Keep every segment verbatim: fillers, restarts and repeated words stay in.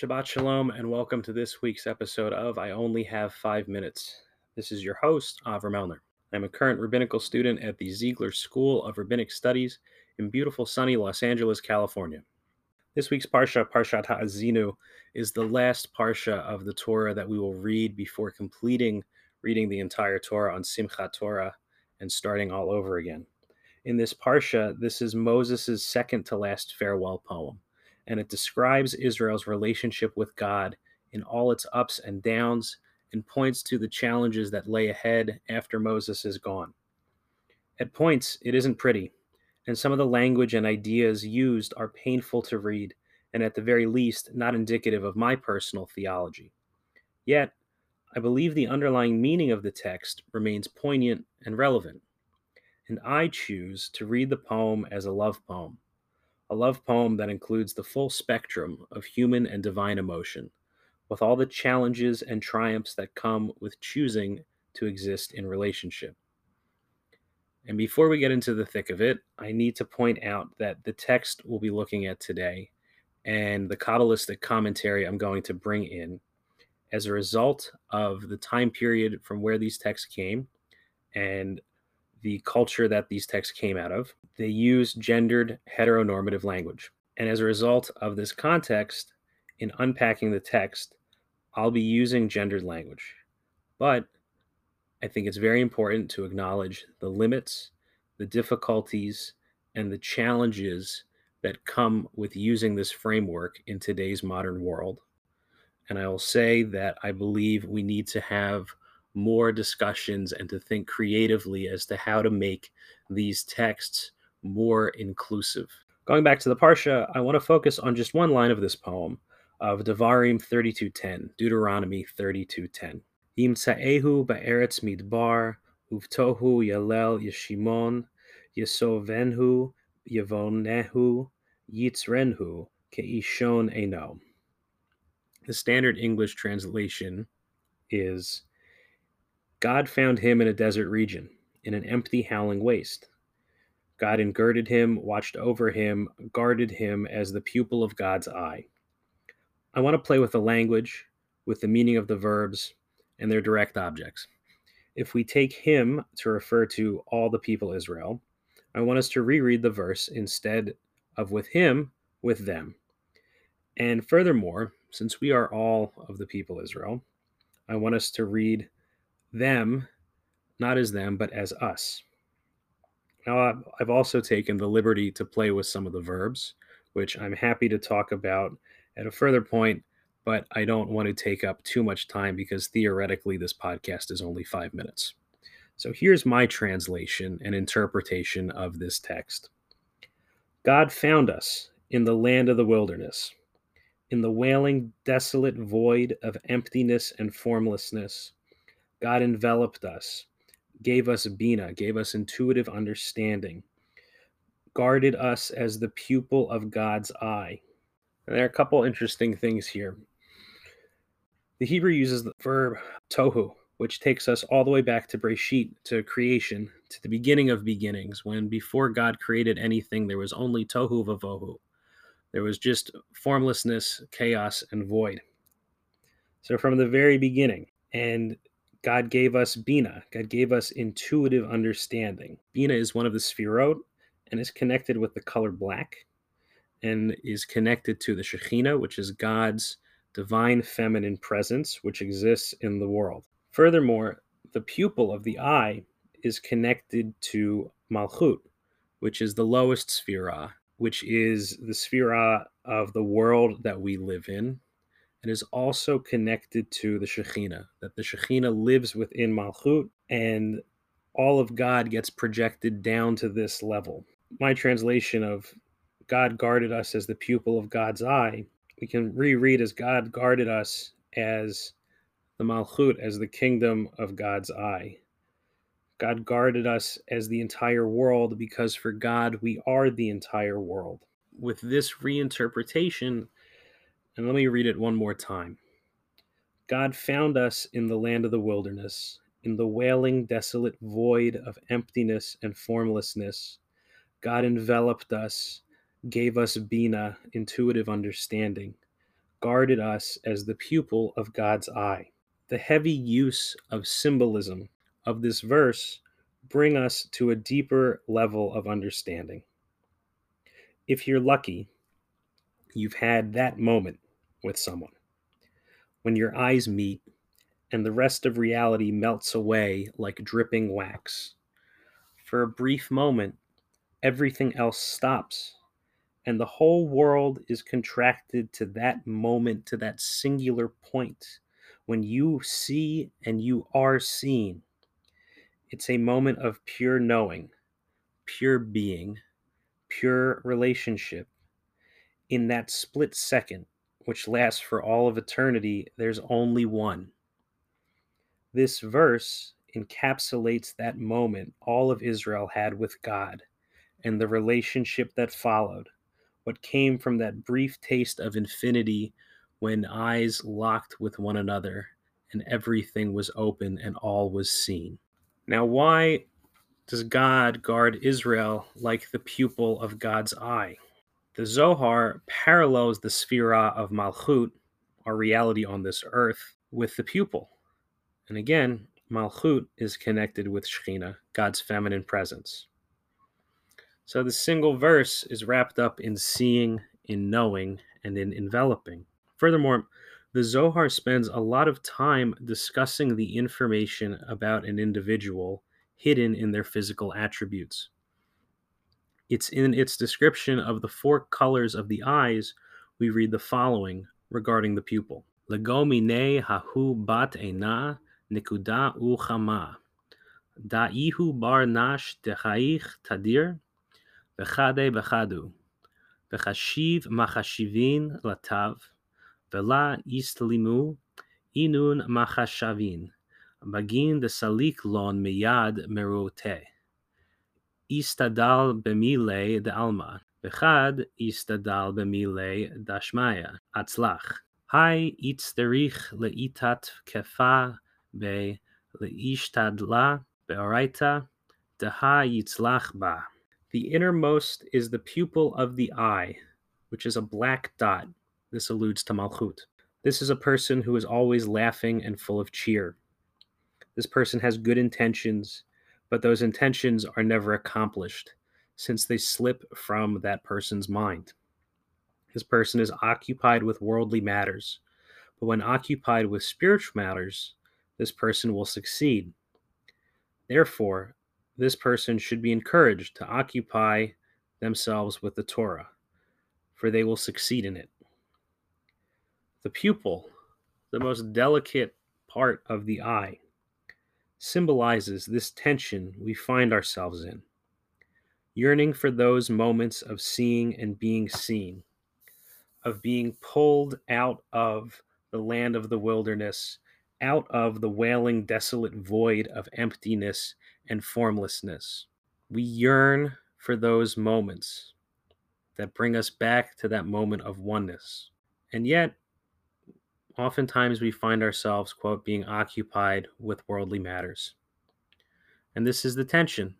Shabbat Shalom, and welcome to this week's episode of I Only Have Five Minutes. This is your host, Avra Melner. I'm a current rabbinical student at the Ziegler School of Rabbinic Studies in beautiful sunny Los Angeles, California. This week's Parsha, Parshat Ha'azinu, is the last Parsha of the Torah that we will read before completing reading the entire Torah on Simcha Torah and starting all over again. In this Parsha, this is Moses' second to last farewell poem, and it describes Israel's relationship with God in all its ups and downs and points to the challenges that lay ahead after Moses is gone. At points, it isn't pretty, and some of the language and ideas used are painful to read and at the very least not indicative of my personal theology. Yet, I believe the underlying meaning of the text remains poignant and relevant, and I choose to read the poem as a love poem. A love poem that includes the full spectrum of human and divine emotion, with all the challenges and triumphs that come with choosing to exist in relationship. And before we get into the thick of it, I need to point out that the text we'll be looking at today and the Kabbalistic commentary I'm going to bring in as a result of the time period from where these texts came and the culture that these texts came out of, they use gendered heteronormative language. And as a result of this context, in unpacking the text, I'll be using gendered language. But I think it's very important to acknowledge the limits, the difficulties, and the challenges that come with using this framework in today's modern world. And I will say that I believe we need to have more discussions and to think creatively as to how to make these texts more inclusive. Going back to the Parsha, I want to focus on just one line of this poem of Devarim thirty-two ten, Deuteronomy thirty-two ten. Yimtsaehu ba'eretz midbar, uvtohu yalel yeshimon, yesovenhu yevonehu, yitzrenhu ke'ishon eno. The standard English translation is, God found him in a desert region, in an empty, howling waste. God engirded him, watched over him, guarded him as the pupil of God's eye. I want to play with the language, with the meaning of the verbs, and their direct objects. If we take him to refer to all the people Israel, I want us to reread the verse instead of with him, with them. And furthermore, since we are all of the people Israel, I want us to read them, not as them, but as us. Now, I've also taken the liberty to play with some of the verbs, which I'm happy to talk about at a further point, but I don't want to take up too much time because theoretically this podcast is only five minutes. So here's my translation and interpretation of this text. God found us in the land of the wilderness, in the wailing, desolate void of emptiness and formlessness. God enveloped us, gave us Bina, gave us intuitive understanding, guarded us as the pupil of God's eye. And there are a couple interesting things here. The Hebrew uses the verb tohu, which takes us all the way back to Breshit, to creation, to the beginning of beginnings, when before God created anything, there was only tohu vavohu. There was just formlessness, chaos, and void. So from the very beginning, and God gave us Bina. God gave us intuitive understanding. Bina is one of the Sefirot and is connected with the color black and is connected to the Shekhinah, which is God's divine feminine presence, which exists in the world. Furthermore, the pupil of the eye is connected to Malchut, which is the lowest Sefirah, which is the Sefirah of the world that we live in, and is also connected to the Shekhinah, that the Shekhinah lives within Malchut, and all of God gets projected down to this level. My translation of God guarded us as the pupil of God's eye, we can reread as God guarded us as the Malchut, as the kingdom of God's eye. God guarded us as the entire world, because for God we are the entire world. With this reinterpretation, and let me read it one more time. God found us in the land of the wilderness, in the wailing, desolate void of emptiness and formlessness. God enveloped us, gave us Bina, intuitive understanding, guarded us as the pupil of God's eye. The heavy use of symbolism of this verse bring us to a deeper level of understanding. If you're lucky, you've had that moment with someone, when your eyes meet and the rest of reality melts away like dripping wax. For a brief moment, everything else stops, and the whole world is contracted to that moment, to that singular point, when you see and you are seen. It's a moment of pure knowing, pure being, pure relationship. In that split second, which lasts for all of eternity, there's only one. This verse encapsulates that moment all of Israel had with God and the relationship that followed, what came from that brief taste of infinity when eyes locked with one another and everything was open and all was seen. Now, why does God guard Israel like the pupil of God's eye? The Zohar parallels the Sefirah of Malchut, our reality on this earth, with the pupil. And again, Malchut is connected with Shekhinah, God's feminine presence. So the single verse is wrapped up in seeing, in knowing, and in enveloping. Furthermore, the Zohar spends a lot of time discussing the information about an individual hidden in their physical attributes. It's in its description of the four colors of the eyes we read the following regarding the pupil. Legomine hahu bat ena nikuda uchama daihu bar nash techaich tadir v'chade v'chadu v'chashiv machashivin latav v'la istlimu inun machashavin bagin desalik lon miyad meroteh. Istadal b'mile d'alma, b'chad istadal b'mile d'ashmaya, atzlach. Hai itzterich le'itat kefa be le'ishtadla be'oraita deha yitzlach ba. The innermost is the pupil of the eye, which is a black dot. This alludes to Malchut. This is a person who is always laughing and full of cheer. This person has good intentions, but those intentions are never accomplished since they slip from that person's mind. This person is occupied with worldly matters, but when occupied with spiritual matters, this person will succeed. Therefore, this person should be encouraged to occupy themselves with the Torah, for they will succeed in it. The pupil, the most delicate part of the eye, symbolizes this tension we find ourselves in, yearning for those moments of seeing and being seen, of being pulled out of the land of the wilderness, out of the wailing, desolate void of emptiness and formlessness. We yearn for those moments that bring us back to that moment of oneness. And yet, oftentimes we find ourselves, quote, being occupied with worldly matters. And this is the tension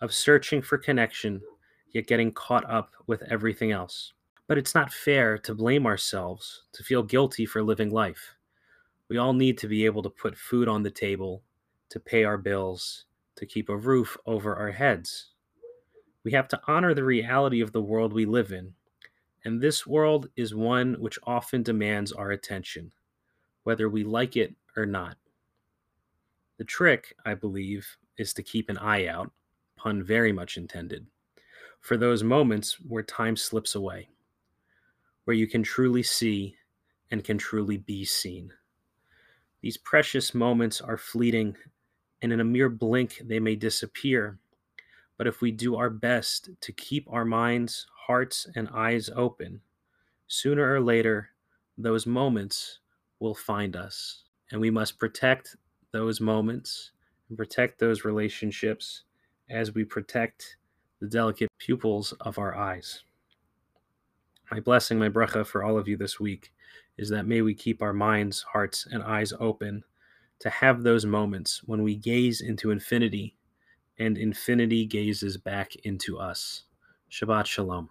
of searching for connection, yet getting caught up with everything else. But it's not fair to blame ourselves, to feel guilty for living life. We all need to be able to put food on the table, to pay our bills, to keep a roof over our heads. We have to honor the reality of the world we live in. And this world is one which often demands our attention, whether we like it or not. The trick, I believe, is to keep an eye out, pun very much intended, for those moments where time slips away, where you can truly see and can truly be seen. These precious moments are fleeting, and in a mere blink they may disappear. But if we do our best to keep our minds, hearts, and eyes open, sooner or later, those moments will find us. And we must protect those moments and protect those relationships as we protect the delicate pupils of our eyes. My blessing, my bracha for all of you this week is that may we keep our minds, hearts, and eyes open to have those moments when we gaze into infinity and infinity gazes back into us. Shabbat shalom.